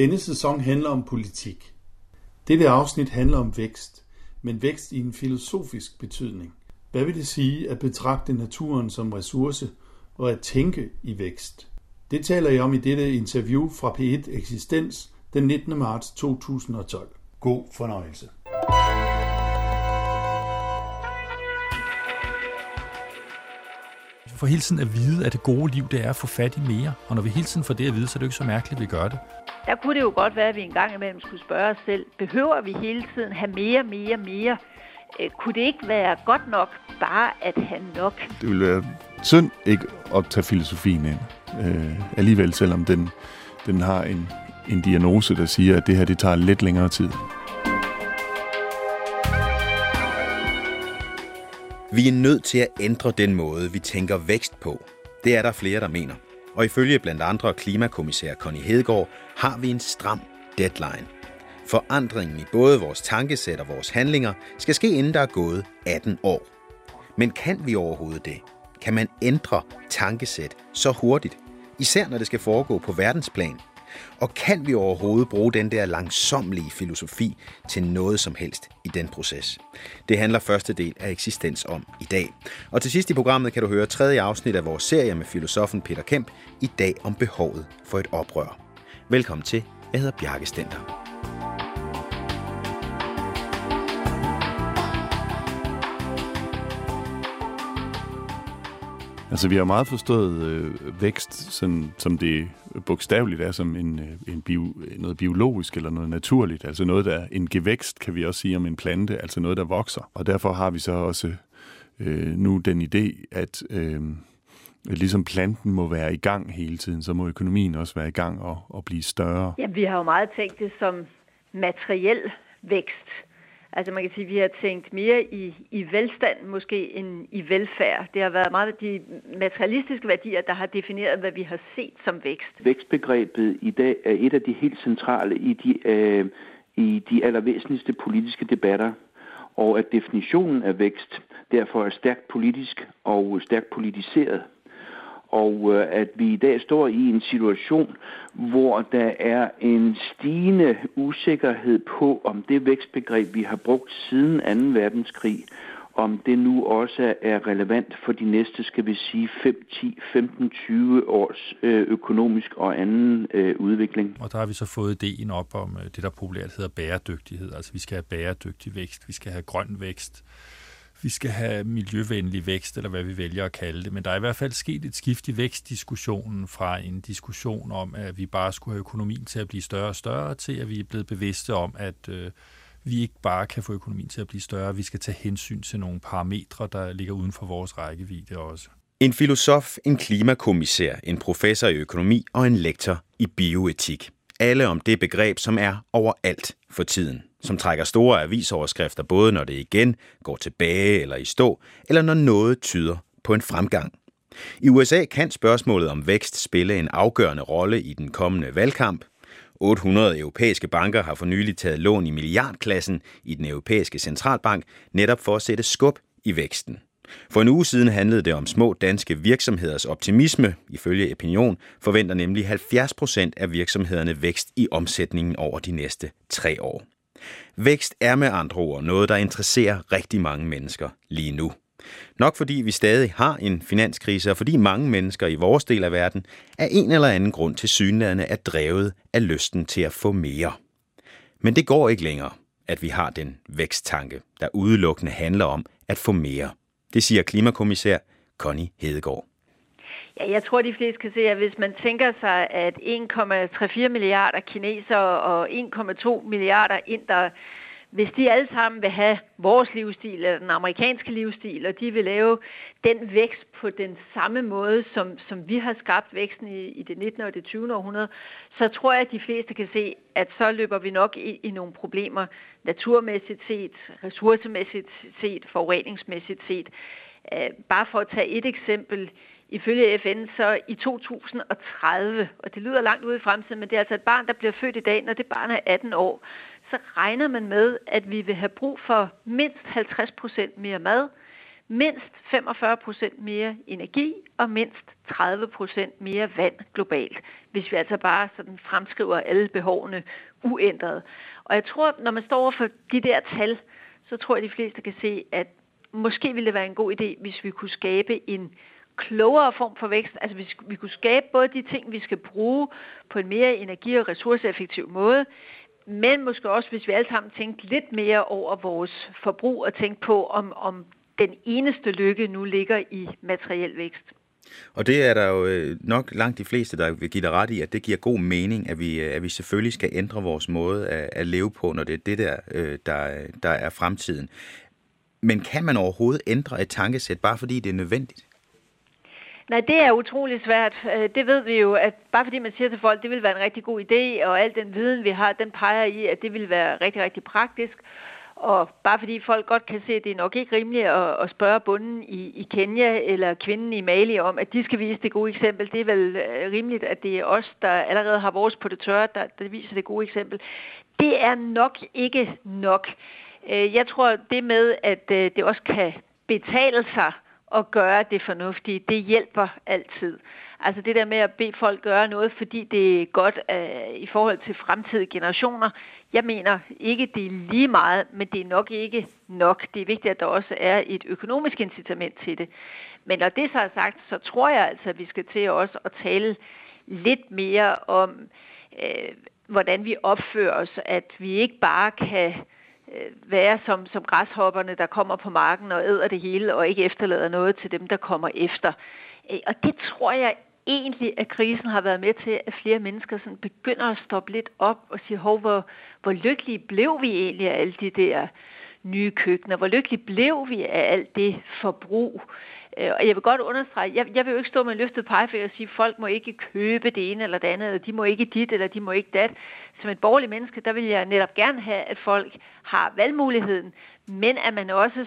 Denne sæson handler om politik. Dette afsnit handler om vækst, men vækst i en filosofisk betydning. Hvad vil det sige at betragte naturen som ressource og at tænke i vækst? Det taler jeg om i dette interview fra P1 Eksistens den 19. marts 2012. God fornøjelse. For hele tiden at vide, at det gode liv, det er at få fat i mere. Og når vi hele tiden får det at vide, så er det jo ikke så mærkeligt, at vi gør det. Der kunne det jo godt være, at vi en gang imellem skulle spørge os selv, behøver vi hele tiden have mere? Kunne det ikke være godt nok bare at have nok? Det ville være synd ikke at tage filosofien ind. Alligevel, selvom den har en diagnose, der siger, at det her det tager lidt længere tid. Vi er nødt til at ændre den måde, vi tænker vækst på. Det er der flere, der mener. Og ifølge blandt andre klimakommissær Connie Hedegaard har vi en stram deadline. Forandringen i både vores tankesæt og vores handlinger skal ske, inden der er gået 18 år. Men kan vi overhovedet det? Kan man ændre tankesæt så hurtigt? Især når det skal foregå på verdensplan. Og kan vi overhovedet bruge den der langsommelige filosofi til noget som helst i den proces? Det handler første del af Eksistens om i dag. Og til sidst i programmet kan du høre tredje afsnit af vores serie med filosoffen Peter Kemp, i dag om behovet for et oprør. Velkommen til. Jeg hedder Bjarke Stender. Altså, vi har meget forstået vækst, sådan, som det bogstaveligt er, som noget biologisk eller noget naturligt. Altså noget, der en gevækst, kan vi også sige om en plante, altså noget, der vokser. Og derfor har vi så også nu den idé, at ligesom planten må være i gang hele tiden, så må økonomien også være i gang og blive større. Jamen, vi har jo meget tænkt det som materiel vækst. Altså man kan sige, at vi har tænkt mere i velstand måske end i velfærd. Det har været meget de materialistiske værdier, der har defineret, hvad vi har set som vækst. Vækstbegrebet i dag er et af de helt centrale i de allervæsentligste politiske debatter. Og at definitionen af vækst derfor er stærkt politisk og stærkt politiseret. Og at vi i dag står i en situation, hvor der er en stigende usikkerhed på, om det vækstbegreb, vi har brugt siden 2. verdenskrig, om det nu også er relevant for de næste, skal vi sige, 5, 10, 15, 20 års økonomisk og anden udvikling. Og der har vi så fået ideen op om det, der populært hedder bæredygtighed. Altså vi skal have bæredygtig vækst, vi skal have grøn vækst. Vi skal have miljøvenlig vækst, eller hvad vi vælger at kalde det. Men der er i hvert fald sket et skift i vækstdiskussionen fra en diskussion om, at vi bare skulle have økonomien til at blive større og større, til at vi er blevet bevidste om, at vi ikke bare kan få økonomien til at blive større. Vi skal tage hensyn til nogle parametre, der ligger uden for vores rækkevidde også. En filosof, en klimakommissær, en professor i økonomi og en lektor i bioetik. Alle om det begreb, som er overalt for tiden. Som trækker store avisoverskrifter, både når det igen går tilbage eller i stå, eller når noget tyder på en fremgang. I USA kan spørgsmålet om vækst spille en afgørende rolle i den kommende valgkamp. 800 europæiske banker har for nylig taget lån i milliardklassen i den europæiske centralbank, netop for at sætte skub i væksten. For en uge siden handlede det om små danske virksomheders optimisme. Ifølge Opinion forventer nemlig 70% af virksomhederne vækst i omsætningen over de næste 3 år. Vækst er med andre ord noget, der interesserer rigtig mange mennesker lige nu. Nok fordi vi stadig har en finanskrise, og fordi mange mennesker i vores del af verden af en eller anden grund tilsyneladende er drevet af lysten til at få mere. Men det går ikke længere, at vi har den væksttanke, der udelukkende handler om at få mere. Det siger klimakommissær Connie Hedegaard. Ja, jeg tror, de fleste kan se, at hvis man tænker sig, at 1,34 milliarder kinesere og 1,2 milliarder indere, hvis de alle sammen vil have vores livsstil eller den amerikanske livsstil, og de vil lave den vækst på den samme måde, som vi har skabt væksten i det 19. og det 20. århundrede, så tror jeg, at de fleste kan se, at så løber vi nok ind i nogle problemer naturmæssigt set, ressourcemæssigt set, forureningsmæssigt set. Bare for at tage et eksempel. Ifølge FN så i 2030, og det lyder langt ude i fremtiden, men det er altså et barn, der bliver født i dag, når det barn er 18 år, så regner man med, at vi vil have brug for mindst 50% mere mad, mindst 45% mere energi og mindst 30% mere vand globalt, hvis vi altså bare sådan fremskriver alle behovene uændret. Og jeg tror, når man står over for de der tal, så tror jeg, de fleste kan se, at måske ville det være en god idé, hvis vi kunne skabe en klogere form for vækst. Altså hvis vi kunne skabe både de ting, vi skal bruge på en mere energi- og ressourceeffektiv måde, men måske også, hvis vi alle sammen tænkte lidt mere over vores forbrug og tænkte på, om den eneste lykke nu ligger i materiel vækst. Og det er der jo nok langt de fleste, der vil give dig ret i, at det giver god mening, at vi selvfølgelig skal ændre vores måde at leve på, når det er det der er fremtiden. Men kan man overhovedet ændre et tankesæt, bare fordi det er nødvendigt? Nej, det er utrolig svært. Det ved vi jo, at bare fordi man siger til folk, det vil være en rigtig god idé, og al den viden, vi har, den peger i, at det vil være rigtig, rigtig praktisk. Og bare fordi folk godt kan se, at det er nok ikke rimeligt at spørge bunden i Kenya eller kvinden i Mali om, at de skal vise det gode eksempel. Det er vel rimeligt, at det er os, der allerede har vores på det tørre, der viser det gode eksempel. Det er nok ikke nok. Jeg tror, det med, at det også kan betale sig at gøre det fornuftige, det hjælper altid. Altså det der med at bede folk gøre noget, fordi det er godt i forhold til fremtidige generationer. Jeg mener ikke, det er lige meget, men det er nok ikke nok. Det er vigtigt, at der også er et økonomisk incitament til det. Men når det så er sagt, så tror jeg altså, at vi skal til også at tale lidt mere om, hvordan vi opfører os, at vi ikke bare kan være som græshopperne, der kommer på marken og æder det hele, og ikke efterlader noget til dem, der kommer efter. Og det tror jeg egentlig, at krisen har været med til, at flere mennesker sådan begynder at stoppe lidt op og sige, hvor lykkelige blev vi egentlig af alle de der nye køkkener? Hvor lykkelige blev vi af alt det forbrug? Og jeg vil godt understrege, jeg vil jo ikke stå med en løftet pegefinger og sige, at folk må ikke købe det ene eller det andet, eller de må ikke dit, eller de må ikke dat. Som et borgerligt menneske, der vil jeg netop gerne have, at folk har valgmuligheden, men at man også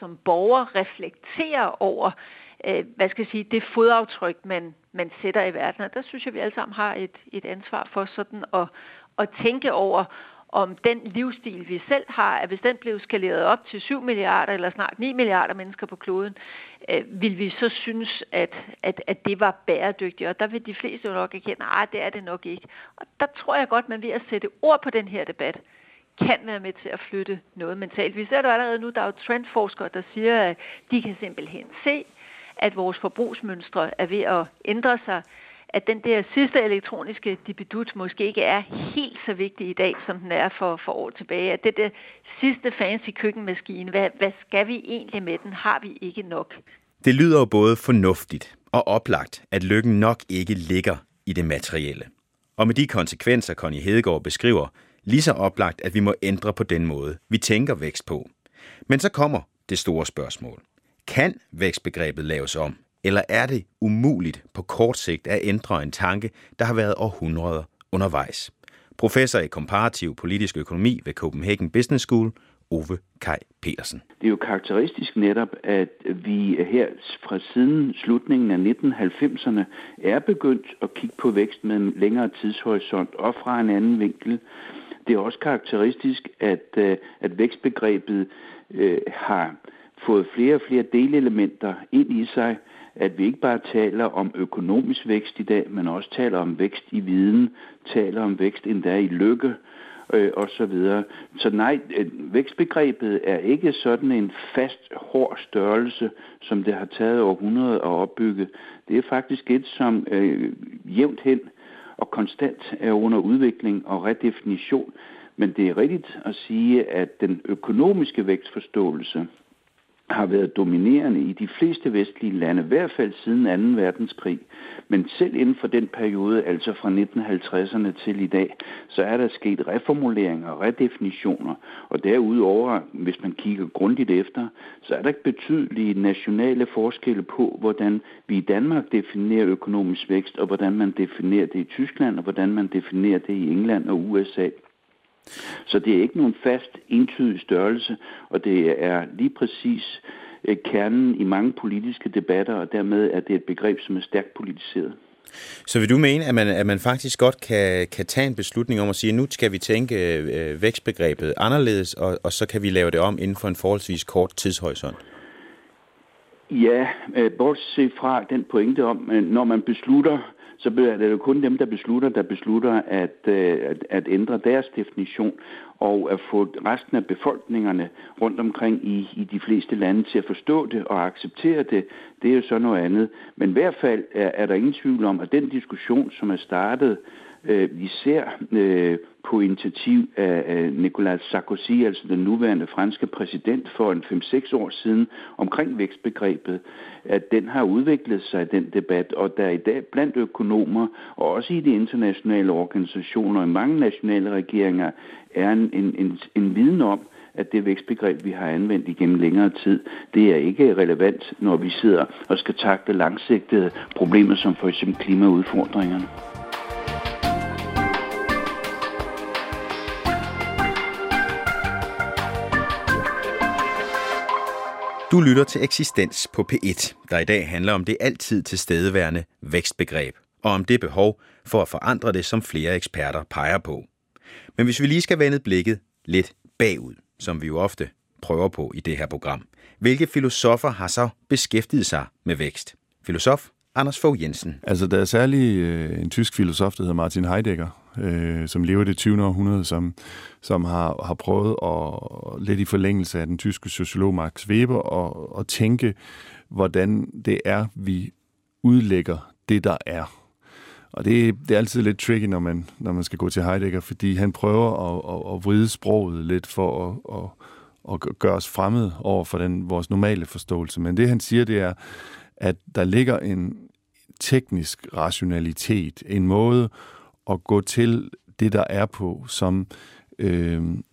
som borger reflekterer over, det fodaftryk, man sætter i verden. Og der synes jeg, vi alle sammen har et ansvar for sådan at tænke over, om den livsstil, vi selv har, at hvis den blev skaleret op til 7 milliarder eller snart 9 milliarder mennesker på kloden, vil vi så synes, at det var bæredygtigt. Og der vil de fleste jo nok erkende, nej, det er det nok ikke. Og der tror jeg godt, man ved at sætte ord på den her debat, kan være med til at flytte noget mentalt. Vi ser det allerede nu, der er jo trendforskere, der siger, at de kan simpelthen se, at vores forbrugsmønstre er ved at ændre sig, at den der sidste elektroniske dipedut måske ikke er helt så vigtig i dag, som den er for år tilbage. At det der sidste fancy køkkenmaskine, hvad skal vi egentlig med den? Har vi ikke nok? Det lyder jo både fornuftigt og oplagt, at lykken nok ikke ligger i det materielle. Og med de konsekvenser, Connie Hedegaard beskriver, lige så oplagt, at vi må ændre på den måde, vi tænker vækst på. Men så kommer det store spørgsmål. Kan vækstbegrebet laves om? Eller er det umuligt på kort sigt at ændre en tanke, der har været århundreder undervejs? Professor i komparativ politisk økonomi ved Copenhagen Business School, Ove Kai Petersen. Det er jo karakteristisk netop, at vi her fra siden slutningen af 1990'erne er begyndt at kigge på vækst med en længere tidshorisont og fra en anden vinkel. Det er også karakteristisk, at vækstbegrebet har fået flere og flere delelementer ind i sig, at vi ikke bare taler om økonomisk vækst i dag, men også taler om vækst i viden, taler om vækst endda i lykke osv. Så nej, vækstbegrebet er ikke sådan en fast, hård størrelse, som det har taget århundreder at opbygge. Det er faktisk et, som jævnt hen og konstant er under udvikling og redefinition. Men det er rigtigt at sige, at den økonomiske vækstforståelse har været dominerende i de fleste vestlige lande, i hvert fald siden 2. verdenskrig. Men selv inden for den periode, altså fra 1950'erne til i dag, så er der sket reformuleringer og redefinitioner. Og derudover, hvis man kigger grundigt efter, så er der betydelige nationale forskelle på, hvordan vi i Danmark definerer økonomisk vækst, og hvordan man definerer det i Tyskland, og hvordan man definerer det i England og USA. Så det er ikke nogen fast, entydig størrelse, og det er lige præcis kernen i mange politiske debatter, og dermed er det et begreb, som er stærkt politiseret. Så vil du mene, at man faktisk godt kan tage en beslutning om at sige, at nu skal vi tænke vækstbegrebet anderledes, og så kan vi lave det om inden for en forholdsvis kort tidshorisont? Ja, bortset fra den pointe om, når man beslutter, så er det jo kun dem, der beslutter at ændre deres definition og at få resten af befolkningerne rundt omkring i de fleste lande til at forstå det og acceptere det. Det er jo så noget andet. Men i hvert fald er der ingen tvivl om, at den diskussion, som er startet, især på initiativ af Nicolas Sarkozy, altså den nuværende franske præsident, for en 5-6 år siden omkring vækstbegrebet, at den har udviklet sig, den debat, og der i dag blandt økonomer og også i de internationale organisationer og i mange nationale regeringer er en viden om, at det vækstbegreb, vi har anvendt igennem længere tid, det er ikke relevant, når vi sidder og skal takle langsigtede problemer som for eksempel klimaudfordringerne. Du lytter til Eksistens på P1, der i dag handler om det altid tilstedeværende vækstbegreb, og om det behov for at forandre det, som flere eksperter peger på. Men hvis vi lige skal vende blikket lidt bagud, som vi jo ofte prøver på i det her program, hvilke filosoffer har så beskæftiget sig med vækst? Filosof Anders Fogh Jensen. Altså, der er særlig en tysk filosof, der hedder Martin Heidegger, som lever det 20. århundrede, som har prøvet at, lidt i forlængelse af den tyske sociolog Max Weber, at tænke, hvordan det er, vi udlægger det, der er. Og det er altid lidt tricky, når man skal gå til Heidegger, fordi han prøver at vride sproget lidt for at gøre os fremmede over for vores normale forståelse. Men det, han siger, det er, at der ligger en teknisk rationalitet, en måde at gå til det, der er på,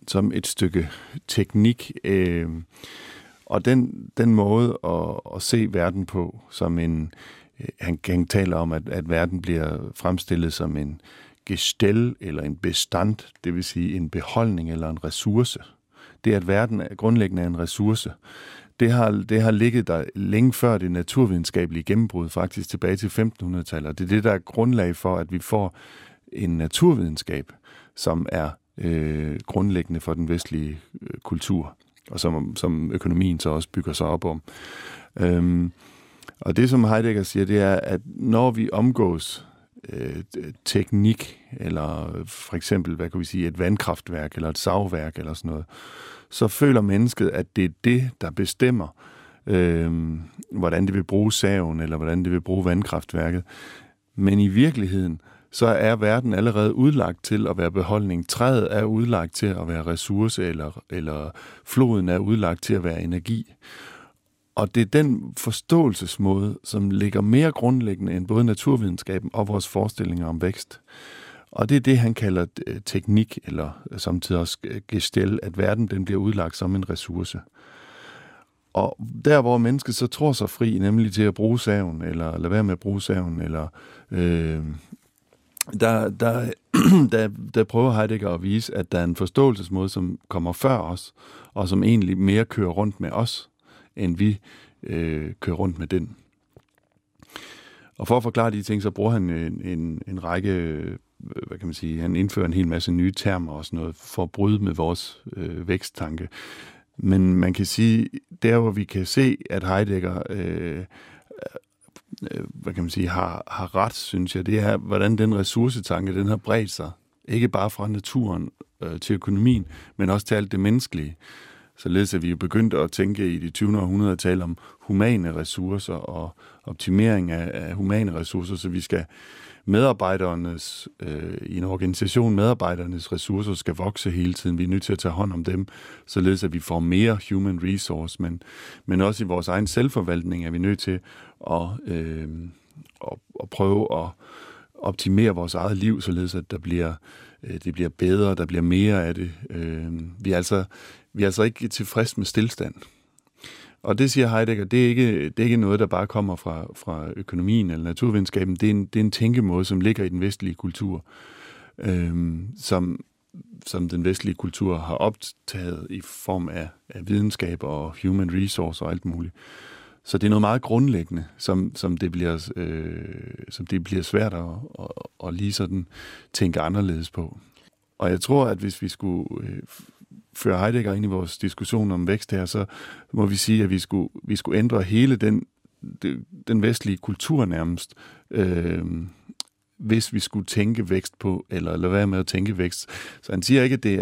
som et stykke teknik, og den måde at se verden på, som en... Han taler om, at verden bliver fremstillet som en gestel eller en bestand, det vil sige en beholdning eller en ressource. Det, at verden grundlæggende er en ressource, det har ligget der længe før det naturvidenskabelige gennembrud, faktisk tilbage til 1500-tallet. Det er det, der er grundlag for, at vi får en naturvidenskab, som er grundlæggende for den vestlige kultur, og som økonomien så også bygger sig op om. Og det, som Heidegger siger, det er, at når vi omgås teknik, eller for eksempel, hvad kan vi sige, et vandkraftværk, eller et savværk, eller sådan noget, så føler mennesket, at det er det, der bestemmer, hvordan det vil bruge saven, eller hvordan det vil bruge vandkraftværket. Men i virkeligheden, så er verden allerede udlagt til at være beholdning. Træet er udlagt til at være ressource, eller floden er udlagt til at være energi. Og det er den forståelsesmåde, som ligger mere grundlæggende end både naturvidenskaben og vores forestillinger om vækst. Og det er det, han kalder teknik, eller samtidig også gestel, at verden den bliver udlagt som en ressource. Og der, hvor mennesket så tror sig fri, nemlig til at bruge saven, eller lade være med at bruge saven, eller... Der prøver Heidegger at vise, at der er en forståelsesmåde, som kommer før os, og som egentlig mere kører rundt med os, end vi kører rundt med den. Og for at forklare de ting, så bruger han en række, hvad kan man sige, han indfører en hel masse nye termer og sådan noget, for at bryde med vores væksttanke. Men man kan sige, der hvor vi kan se, at Heidegger, hvad kan man sige, har ret, synes jeg, det er, hvordan den ressourcetanke, den har bredt sig. Ikke bare fra naturen til økonomien, men også til alt det menneskelige. Således at vi jo begyndte at tænke i det 20. århundrede at tale om humane ressourcer og optimering af humane ressourcer, så vi skal medarbejdernes, i en organisation, medarbejdernes ressourcer skal vokse hele tiden. Vi er nødt til at tage hånd om dem, således at vi får mere human resource, men også i vores egen selvforvaltning er vi nødt til at prøve at optimere vores eget liv, således at det bliver bedre, der bliver mere af det. Vi er altså ikke tilfreds med stilstand. Og det, siger Heidegger, det er ikke noget, der bare kommer fra økonomien eller naturvidenskaben. Det er en tænkemåde, som ligger i den vestlige kultur, som den vestlige kultur har optaget i form af videnskab og human resource og alt muligt. Så det er noget meget grundlæggende, som det bliver svært at lige sådan tænke anderledes på. Og jeg tror, at hvis vi skulle fører Heidegger ind i vores diskussion om vækst her, så må vi sige, at vi skulle ændre hele den vestlige kultur nærmest, hvis vi skulle tænke vækst på, eller lade være med at tænke vækst. Så han siger ikke,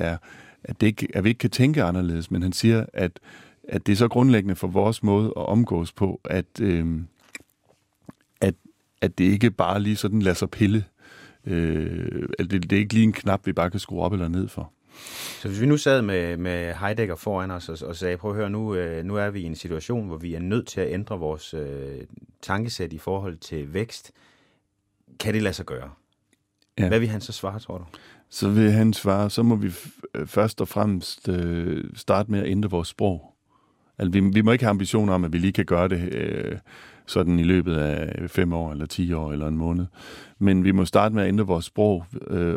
at vi ikke kan tænke anderledes, men han siger, at det er så grundlæggende for vores måde at omgås på, at det ikke bare lige sådan lader sig pille. Det er ikke lige en knap, vi bare kan skrue op eller ned for. Så hvis vi nu sad med Heidegger foran os og sagde, prøv at høre, nu er vi i en situation, hvor vi er nødt til at ændre vores tankesæt i forhold til vækst, kan det lade sig gøre? Ja. Hvad vil han så svare, tror du? Så vil han svare, så må vi først og fremmest starte med at ændre vores sprog. Altså, vi må ikke have ambitioner om, at vi lige kan gøre det sådan i løbet af 5 år, eller 10 år, eller en måned. Men vi må starte med at ændre vores sprog,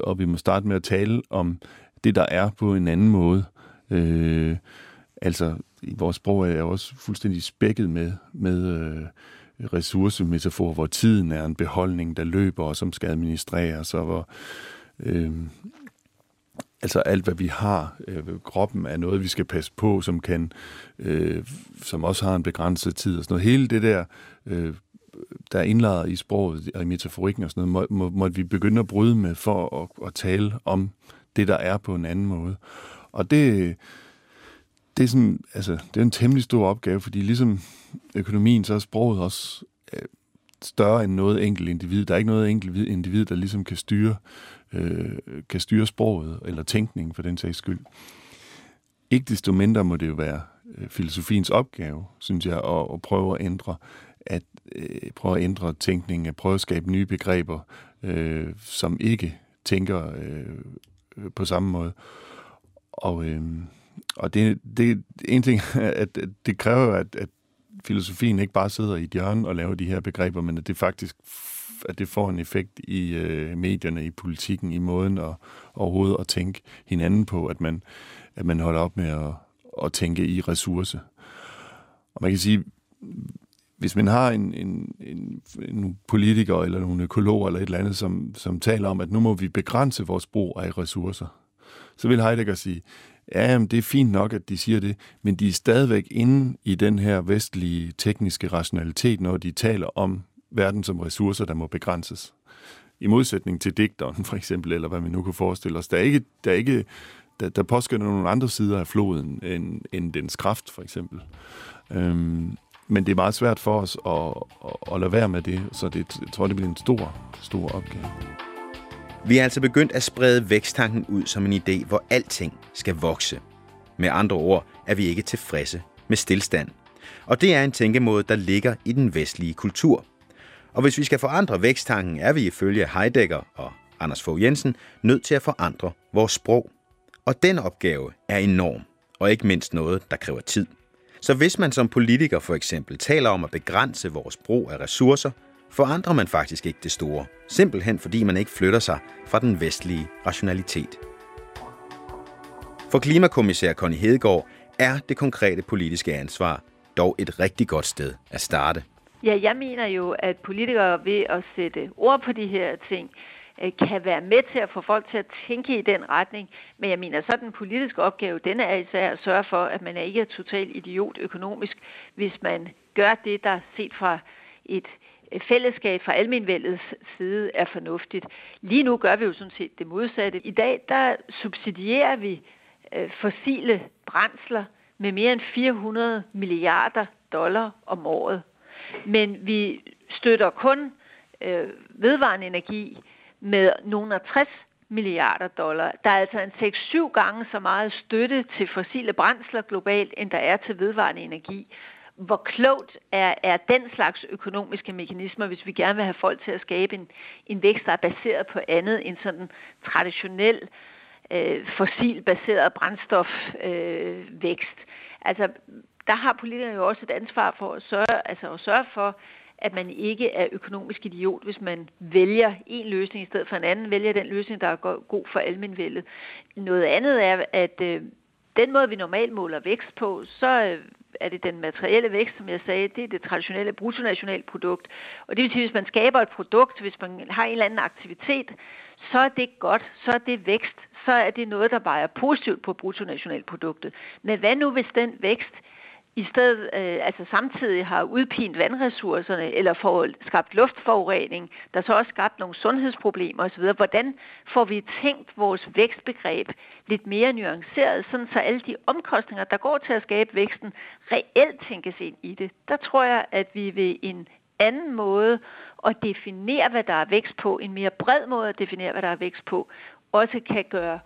og vi må starte med at tale om det, der er på en anden måde. Altså, vores sprog er også fuldstændig spækket med ressourcemetaforer, hvor tiden er en beholdning, der løber, og som skal administreres, og hvor... Altså alt, hvad vi har, kroppen er noget, vi skal passe på, som også har en begrænset tid og sådan noget. Hele det der, der er indlejret i sproget og i metaforikken og sådan noget, måtte vi begynde at bryde med for at tale om det, der er på en anden måde. Og det er sådan, altså, det er en temmelig stor opgave, fordi ligesom økonomien, så er sproget også større end noget enkelt individ. Der er ikke noget enkelt individ, der ligesom kan styre sproget eller tænkningen for den sags skyld. Ikke desto mindre må det jo være filosofiens opgave, synes jeg, at prøve at ændre tænkningen, at prøve at skabe nye begreber, som ikke tænker på samme måde. Og det er en ting, at det kræver, at filosofien ikke bare sidder i et hjørne og laver de her begreber, men at det faktisk får en effekt i medierne, i politikken, i måden at overhovedet at tænke hinanden på, at man holder op med at tænke i ressource. Og man kan sige, hvis man har en politiker eller nogle økologer eller et eller andet, som taler om, at nu må vi begrænse vores brug af ressourcer, så vil Heidegger sige, ja, det er fint nok, at de siger det, men de er stadigvæk inde i den her vestlige tekniske rationalitet, når de taler om verden som ressourcer, der må begrænses. I modsætning til digteren, for eksempel, eller hvad man nu kunne forestille os. Der påskynder nogle andre sider af floden, end dens kraft, for eksempel. Men det er meget svært for os at lade være med det, så jeg tror, det bliver en stor, stor opgave. Vi er altså begyndt at sprede væksttanken ud som en idé, hvor alting skal vokse. Med andre ord er vi ikke tilfredse med stilstand. Og det er en tænkemåde, der ligger i den vestlige kultur. Og hvis vi skal forandre væksttanken, er vi ifølge Heidegger og Anders Fogh Jensen nødt til at forandre vores sprog. Og den opgave er enorm, og ikke mindst noget, der kræver tid. Så hvis man som politiker for eksempel taler om at begrænse vores brug af ressourcer, forandrer man faktisk ikke det store. Simpelthen fordi man ikke flytter sig fra den vestlige rationalitet. For klimakommissær Connie Hedegaard er det konkrete politiske ansvar dog et rigtig godt sted at starte. Ja, jeg mener jo, at politikere ved at sætte ord på de her ting, kan være med til at få folk til at tænke i den retning. Men jeg mener, så den politiske opgave, den er især at sørge for, at man ikke er totalt idiot økonomisk, hvis man gør det, der set fra et fællesskab fra almenvældets side er fornuftigt. Lige nu gør vi jo sådan set det modsatte. I dag, der subsidierer vi fossile brændsler med mere end $400 milliarder om året. Men vi støtter kun vedvarende energi med nogle af $60 milliarder. Der er altså en 6-7 gange så meget støtte til fossile brændsler globalt, end der er til vedvarende energi. Hvor klogt er den slags økonomiske mekanismer, hvis vi gerne vil have folk til at skabe en vækst, der er baseret på andet end sådan traditionel fossilbaseret brændstofvækst. Altså, der har politikerne jo også et ansvar for at sørge for, at man ikke er økonomisk idiot, hvis man vælger en løsning i stedet for en anden, vælger den løsning, der er god for almenvældet. Noget andet er, at den måde, vi normalt måler vækst på, så er det den materielle vækst, som jeg sagde, det er det traditionelle bruttonationalprodukt. Og det vil sige, hvis man skaber et produkt, hvis man har en eller anden aktivitet, så er det godt, så er det vækst, så er det noget, der vejer positivt på bruttonationalproduktet. Men hvad nu, hvis den vækst i stedet samtidig har udpint vandressourcerne eller får skabt luftforurening, der så også skabt nogle sundhedsproblemer osv. Hvordan får vi tænkt vores vækstbegreb lidt mere nuanceret, sådan så alle de omkostninger, der går til at skabe væksten, reelt tænkes ind i det? Der tror jeg, at vi ved en anden måde at definere, hvad der er vækst på, en mere bred måde at definere, hvad der er vækst på, også kan gøre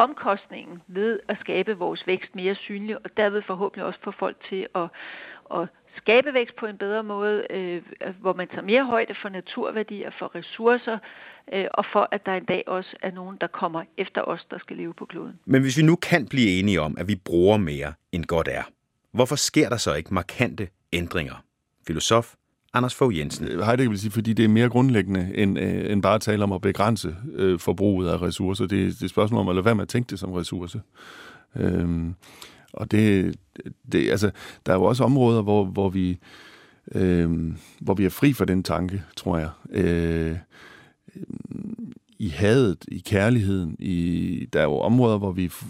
omkostningen ved at skabe vores vækst mere synlig, og derved forhåbentlig også få folk til at skabe vækst på en bedre måde, hvor man tager mere højde for naturværdier, for ressourcer, og for at der en dag også er nogen, der kommer efter os, der skal leve på kloden. Men hvis vi nu kan blive enige om, at vi bruger mere end godt er, hvorfor sker der så ikke markante ændringer? Filosof Anders Fogh Jensen. Heidegger vil sige, fordi det er mere grundlæggende end bare at tale om at begrænse forbruget af ressourcer. Det er et spørgsmål om at lade være med at tænke det som ressource. Og det altså, der er jo også områder, hvor vi er fri for den tanke, tror jeg. I hadet, i kærligheden, der er jo områder,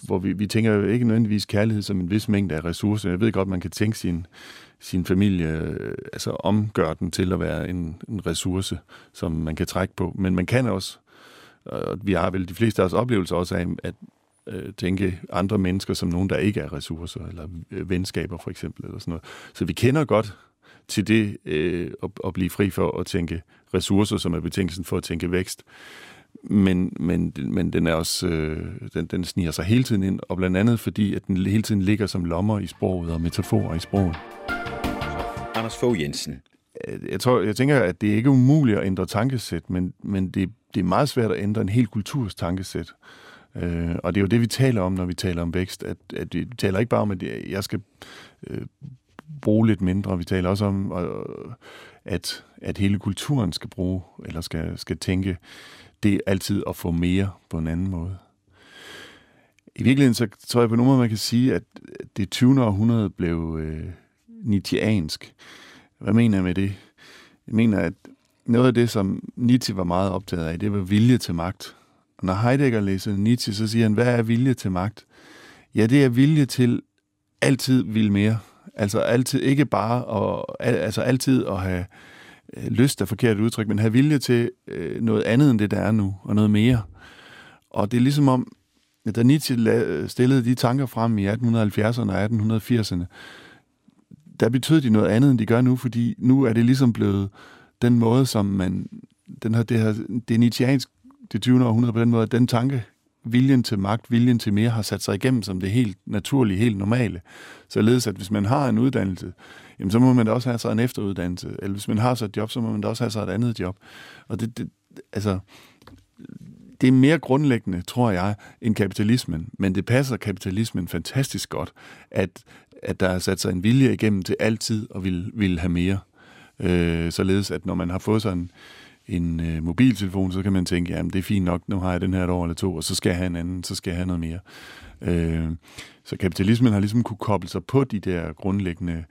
hvor vi tænker jo ikke nødvendigvis kærlighed som en vis mængde af ressourcer. Jeg ved godt, man kan tænke sin familie, altså omgør den til at være en ressource, som man kan trække på. Men man kan også, og vi har vel de fleste af os oplevelser også af, at tænke andre mennesker som nogen, der ikke er ressourcer, eller venskaber for eksempel, eller sådan noget. Så vi kender godt til det at blive fri for at tænke ressourcer, som er betingelsen for at tænke vækst. Men den er også den sniger sig hele tiden ind, og blandt andet fordi, at den hele tiden ligger som lommer i sproget og metaforer i sproget. Anders Fogh Jensen. Jeg tænker, at det er ikke umuligt at ændre tankesæt, men det er meget svært at ændre en hel kulturs tankesæt. Og det er jo det, vi taler om, når vi taler om vækst. At vi taler ikke bare om, at jeg skal bruge lidt mindre. Vi taler også om, at hele kulturen skal bruge, eller skal tænke det er altid at få mere på en anden måde. I virkeligheden så tror jeg på nogen måde, man kan sige, at det 20. århundrede blev nietzscheansk. Hvad mener jeg med det? Jeg mener, at noget af det, som Nietzsche var meget optaget af, det var vilje til magt. Og når Heidegger læser Nietzsche, så siger han, hvad er vilje til magt? Ja, det er vilje til altid vil mere. Altså altid ikke bare, altid at have lyst er forkert udtryk, men have vilje til noget andet end det, der er nu, og noget mere. Og det er ligesom om, at da Nietzsche stillede de tanker frem i 1870'erne og 1880'erne, der betød de noget andet, end de gør nu, fordi nu er det ligesom blevet den måde, som man, det nietzscheansk, det 20. århundrede på den måde, den tanke, viljen til magt, viljen til mere, har sat sig igennem som det helt naturlige, helt normale. Således at hvis man har en uddannelse, jamen så må man da også have sig en efteruddannelse. Eller hvis man har så et job, så må man da også have sig et andet job. Og det er mere grundlæggende, tror jeg, end kapitalismen. Men det passer kapitalismen fantastisk godt, at der er sat sig en vilje igennem til altid og vil have mere. Således at når man har fået sådan en mobiltelefon, så kan man tænke, jamen det er fint nok, nu har jeg den her et år eller to, og så skal jeg have en anden, så skal jeg have noget mere. Så kapitalismen har ligesom kunne koble sig på de der grundlæggende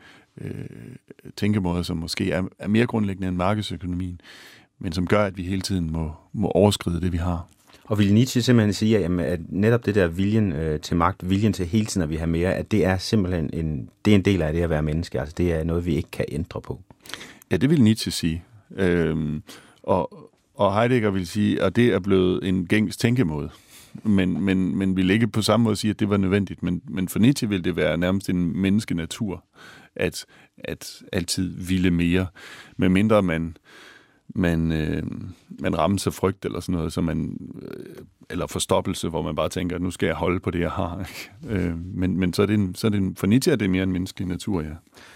tænkemåder, som måske er mere grundlæggende end markedsøkonomien, men som gør, at vi hele tiden må overskride det, vi har. Og vil Nietzsche simpelthen sige, at netop det der viljen til magt, viljen til hele tiden at vi har mere, at det er simpelthen en del af det at være menneske, altså det er noget, vi ikke kan ændre på? Ja, det vil Nietzsche sige. Og Heidegger vil sige, at det er blevet en gængs tænkemåde. Men vil ikke på samme måde sige, at det var nødvendigt. Men for Nietzsche vil det være nærmest en menneskenatur, at altid ville mere. Medmindre man rammer sig frygt eller sådan noget, så eller forstoppelse, hvor man bare tænker, at nu skal jeg holde på det, jeg har. Men så er det for Nietzsche er det mere en menneskelig natur, ja.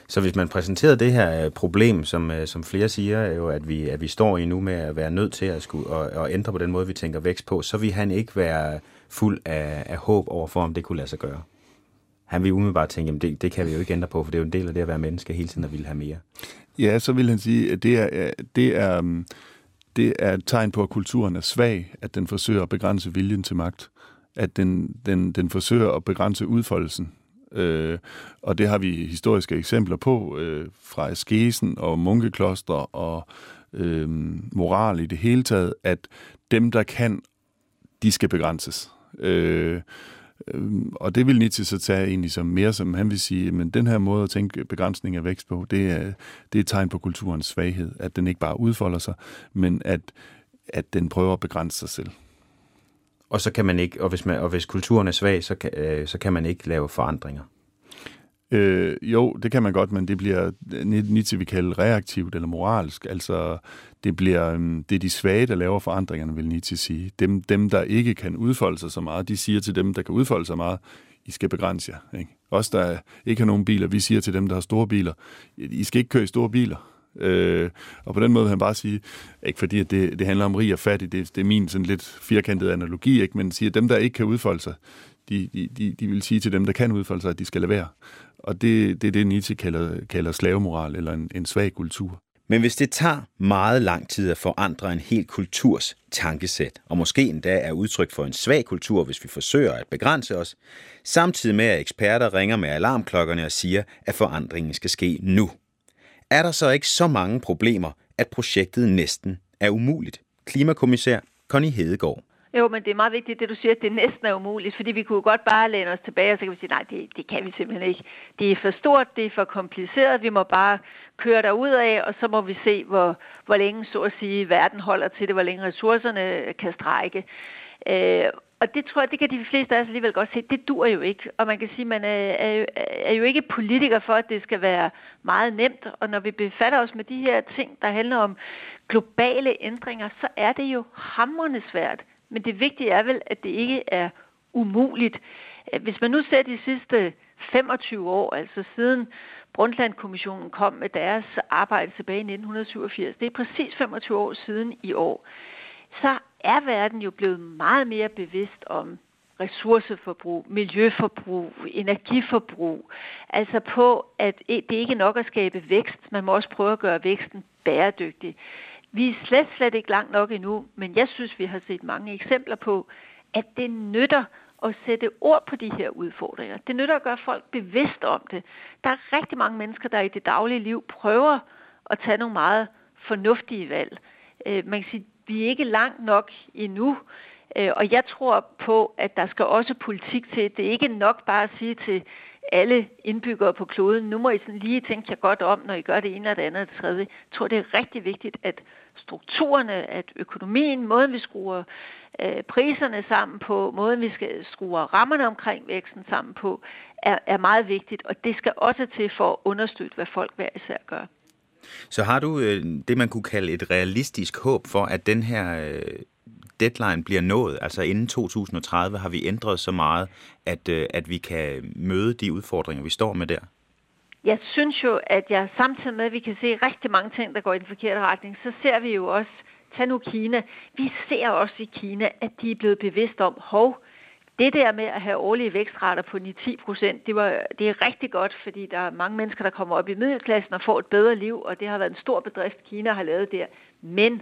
Så hvis man præsenterer det her problem, som flere siger jo, at vi står i nu med at være nødt til at skulle og ændre på den måde, vi tænker vækst på, så vil han ikke være fuld af håb overfor, om det kunne lade sig gøre. Han vil umiddelbart tænke, at det kan vi jo ikke ændre på, for det er jo en del af det at være menneske hele tiden, og vil have mere. Ja, så vil han sige, at det er et tegn på, at kulturen er svag, at den forsøger at begrænse viljen til magt, at den forsøger at begrænse udfoldelsen og det har vi historiske eksempler på fra askesen og munkeklostre og moral i det hele taget, at dem, der kan, de skal begrænses. Og det vil Nietzsche så tage egentlig som mere, som han vil sige, men den her måde at tænke begrænsning af vækst på, det er et tegn på kulturens svaghed, at den ikke bare udfolder sig, men at den prøver at begrænse sig selv. Og så kan man ikke, og hvis kulturen er svag, så kan man ikke lave forandringer. Jo, det kan man godt, men det bliver Nietzsche vil kalde reaktivt eller moralsk. Altså det er de svage, der laver forandringerne, vil Nietzsche sige. Dem der ikke kan udfolde sig så meget, de siger til dem, der kan udfolde sig meget, I skal begrænse jer. Ikke? Os, der ikke har nogen biler, vi siger til dem, der har store biler, I skal ikke køre i store biler. Og på den måde vil han bare sige, ikke fordi at det handler om rig og fattig, det er min sådan lidt firkantede analogi, ikke? Men siger, at dem, der ikke kan udfolde sig, de vil sige til dem, der kan udfolde sig, at de skal lade være. Og det er det, Nietzsche kalder slavemoral eller en svag kultur. Men hvis det tager meget lang tid at forandre en hel kulturs tankesæt, og måske endda er udtryk for en svag kultur, hvis vi forsøger at begrænse os, samtidig med at eksperter ringer med alarmklokkerne og siger, at forandringen skal ske nu, er der så ikke så mange problemer, at projektet næsten er umuligt? Klimakommissær Connie Hedegaard. Jo, men det er meget vigtigt, det du siger, at det næsten er umuligt, fordi vi kunne godt bare læne os tilbage, og så kan vi sige, nej, det kan vi simpelthen ikke. Det er for stort, det er for kompliceret, vi må bare køre derudad, og så må vi se, hvor længe, så at sige, verden holder til det, hvor længe ressourcerne kan strække. Og det tror jeg, det kan de fleste af os alligevel godt se, det dur jo ikke. Og man kan sige, man er jo ikke politiker for, at det skal være meget nemt. Og når vi befatter os med de her ting, der handler om globale ændringer, så er det jo hamrende svært. Men det vigtige er vel, at det ikke er umuligt. Hvis man nu ser de sidste 25 år, altså siden Brundtlandkommissionen kom med deres arbejde tilbage i 1987, det er præcis 25 år siden i år, så er verden jo blevet meget mere bevidst om ressourceforbrug, miljøforbrug, energiforbrug. Altså på, at det ikke er nok at skabe vækst, man må også prøve at gøre væksten bæredygtig. Vi er slet ikke langt nok endnu, men jeg synes, vi har set mange eksempler på, at det nytter at sætte ord på de her udfordringer. Det nytter at gøre folk bevidst om det. Der er rigtig mange mennesker, der i det daglige liv prøver at tage nogle meget fornuftige valg. Man kan sige, vi er ikke langt nok endnu, og jeg tror på, at der skal også politik til. Det er ikke nok bare at sige til alle indbyggere på kloden, nu må I sådan lige tænke jer godt om, når I gør det ene eller det andet og det tredje. Jeg tror, det er rigtig vigtigt, at strukturerne, at økonomien, måden vi skruer priserne sammen på, måden vi skal skrue rammerne omkring væksten sammen på, er meget vigtigt, og det skal også til for at understøtte, hvad folk hver især gør. Så har du det, man kunne kalde et realistisk håb for, at den her deadline bliver nået? Altså inden 2030 har vi ændret så meget, at vi kan møde de udfordringer, vi står med der? Jeg synes jo, at jeg samtidig med, at vi kan se rigtig mange ting, der går i den forkerte retning, så ser vi jo også, tag nu Kina, vi ser også i Kina, at de er blevet bevidst om, det der med at have årlige vækstrater på 9-10%, det er rigtig godt, fordi der er mange mennesker, der kommer op i middelklassen og får et bedre liv, og det har været en stor bedrift, Kina har lavet der. Men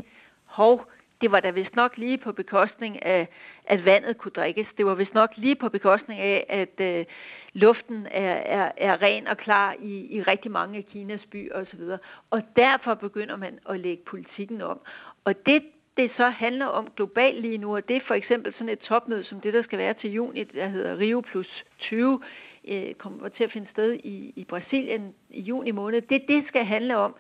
det var da vist nok lige på bekostning af, at vandet kunne drikkes. Det var vist nok lige på bekostning af, at luften er ren og klar i rigtig mange af Kinas byer osv. Og derfor begynder man at lægge politikken om. Og det så handler om globalt lige nu, og det er for eksempel sådan et topmøde, som det, der skal være til juni, der hedder Rio Plus 20, kommer til at finde sted i Brasilien i juni måned. Det skal handle om,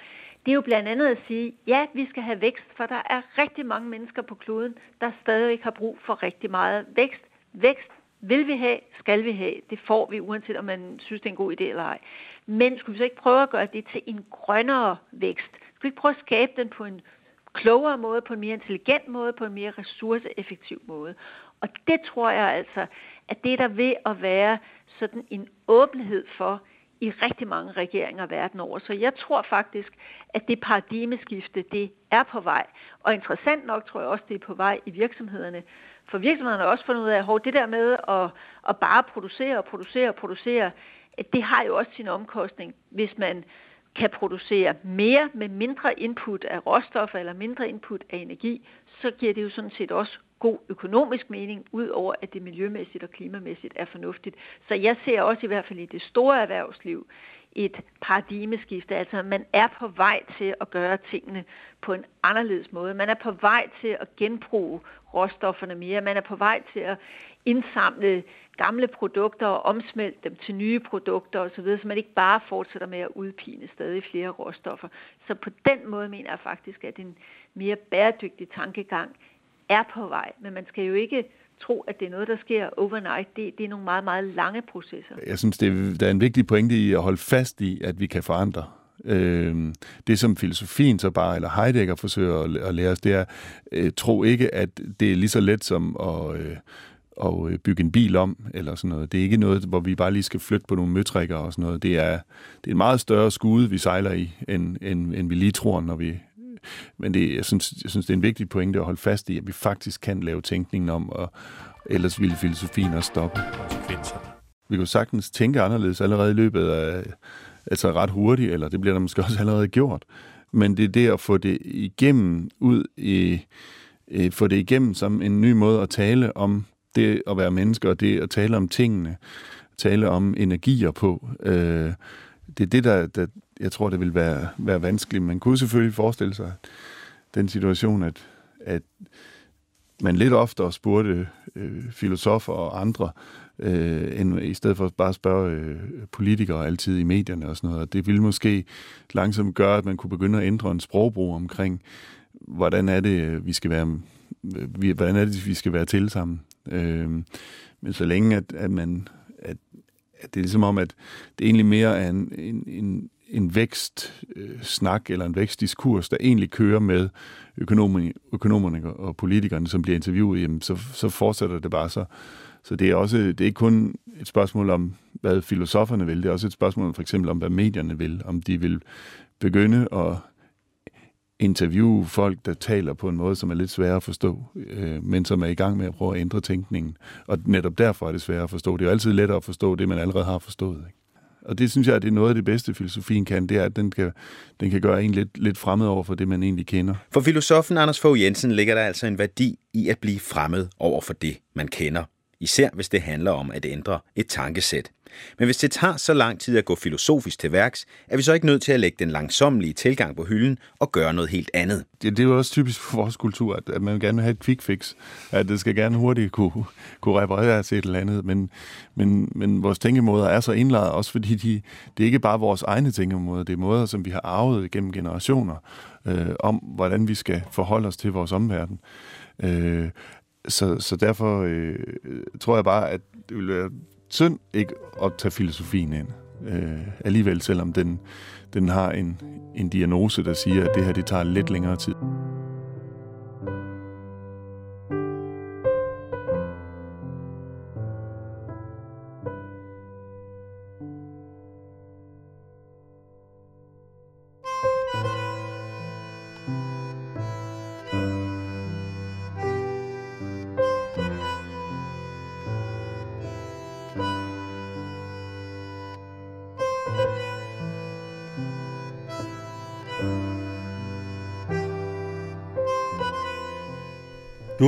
det er jo blandt andet at sige, ja, vi skal have vækst, for der er rigtig mange mennesker på kloden, der stadigvæk har brug for rigtig meget vækst. Vækst vil vi have, skal vi have, det får vi, uanset om man synes, det er en god idé eller ej. Men skulle vi så ikke prøve at gøre det til en grønnere vækst? Skulle vi ikke prøve at skabe den på en klogere måde, på en mere intelligent måde, på en mere ressourceeffektiv måde. Og det tror jeg altså, at det er der ved at være sådan en åbenhed for i rigtig mange regeringer verden over. Så jeg tror faktisk, at det paradigmeskifte, det er på vej. Og interessant nok tror jeg også, det er på vej i virksomhederne. For virksomhederne har også fundet ud af, at det der med at bare producere, det har jo også sin omkostning, hvis man kan producere mere med mindre input af råstoffer eller mindre input af energi, så giver det jo sådan set også god økonomisk mening, ud over at det miljømæssigt og klimamæssigt er fornuftigt. Så jeg ser også i hvert fald i det store erhvervsliv et paradigmeskifte, altså man er på vej til at gøre tingene på en anderledes måde. Man er på vej til at genbruge råstofferne mere, man er på vej til at indsamle gamle produkter og omsmelte dem til nye produkter osv., så man ikke bare fortsætter med at udpine stadig flere råstoffer. Så på den måde mener jeg faktisk, at en mere bæredygtig tankegang er på vej, men man skal jo ikke tro, at det er noget, der sker overnight. Det er nogle meget, meget lange processer. Jeg synes, der er en vigtig pointe i at holde fast i, at vi kan forandre. Det, som filosofien så bare, eller Heidegger forsøger at lære os, det er, tro ikke, at det er lige så let som at bygge en bil om, eller sådan noget. Det er ikke noget, hvor vi bare lige skal flytte på nogle møtrikker og sådan noget. Det er en meget større skude, vi sejler i, end vi lige tror, når vi... Men jeg synes, det er en vigtig pointe at holde fast i, at vi faktisk kan lave tænkningen om, og ellers ville filosofien også stoppe. Vi kunne sagtens tænke anderledes allerede i løbet af, altså ret hurtigt, eller det bliver der måske også allerede gjort. Men det er det at få det igennem få det igennem som en ny måde at tale om det at være mennesker, og det at tale om tingene, tale om energier på. Det er det, der jeg tror, det vil være vanskeligt. Man kunne selvfølgelig forestille sig den situation, at man lidt oftere spurgte filosofer og andre, end i stedet for bare at spørge politikere altid i medierne og sådan noget. Og det ville måske langsomt gøre, at man kunne begynde at ændre en sprogbrug omkring, hvordan er det, vi skal være til sammen. Men så længe, at det er ligesom om, at det egentlig mere er en vækstsnak eller en vækstdiskurs, der egentlig kører med økonomerne og politikerne, som bliver interviewet, jamen, så fortsætter det bare så. Så det er ikke kun et spørgsmål om, hvad filosoferne vil, det er også et spørgsmål om for eksempel om, hvad medierne vil, om de vil begynde at interviewe folk, der taler på en måde, som er lidt sværere at forstå, men som er i gang med at prøve at ændre tænkningen. Og netop derfor er det sværere at forstå. Det er jo altid lettere at forstå det, man allerede har forstået, ikke? Og det synes jeg, det er noget af det bedste, filosofien kan, det er, at den kan gøre en lidt fremmed over for det, man egentlig kender. For filosofen Anders Fogh Jensen ligger der altså en værdi i at blive fremmed over for det, man kender. Især hvis det handler om at ændre et tankesæt. Men hvis det tager så lang tid at gå filosofisk til værks, er vi så ikke nødt til at lægge den langsommelige tilgang på hylden og gøre noget helt andet. Det er jo også typisk for vores kultur, at man gerne vil have et quick fix, at det skal gerne hurtigt kunne repareres et eller andet, men vores tænkemåder er så indlejret, også fordi det er ikke bare vores egne tænkemåder, det er måder, som vi har arvet gennem generationer, om hvordan vi skal forholde os til vores omverden. Så derfor tror jeg bare, at det ville være synd ikke at tage filosofien ind. Alligevel, selvom den har en diagnose, der siger, at det her det tager lidt længere tid. Du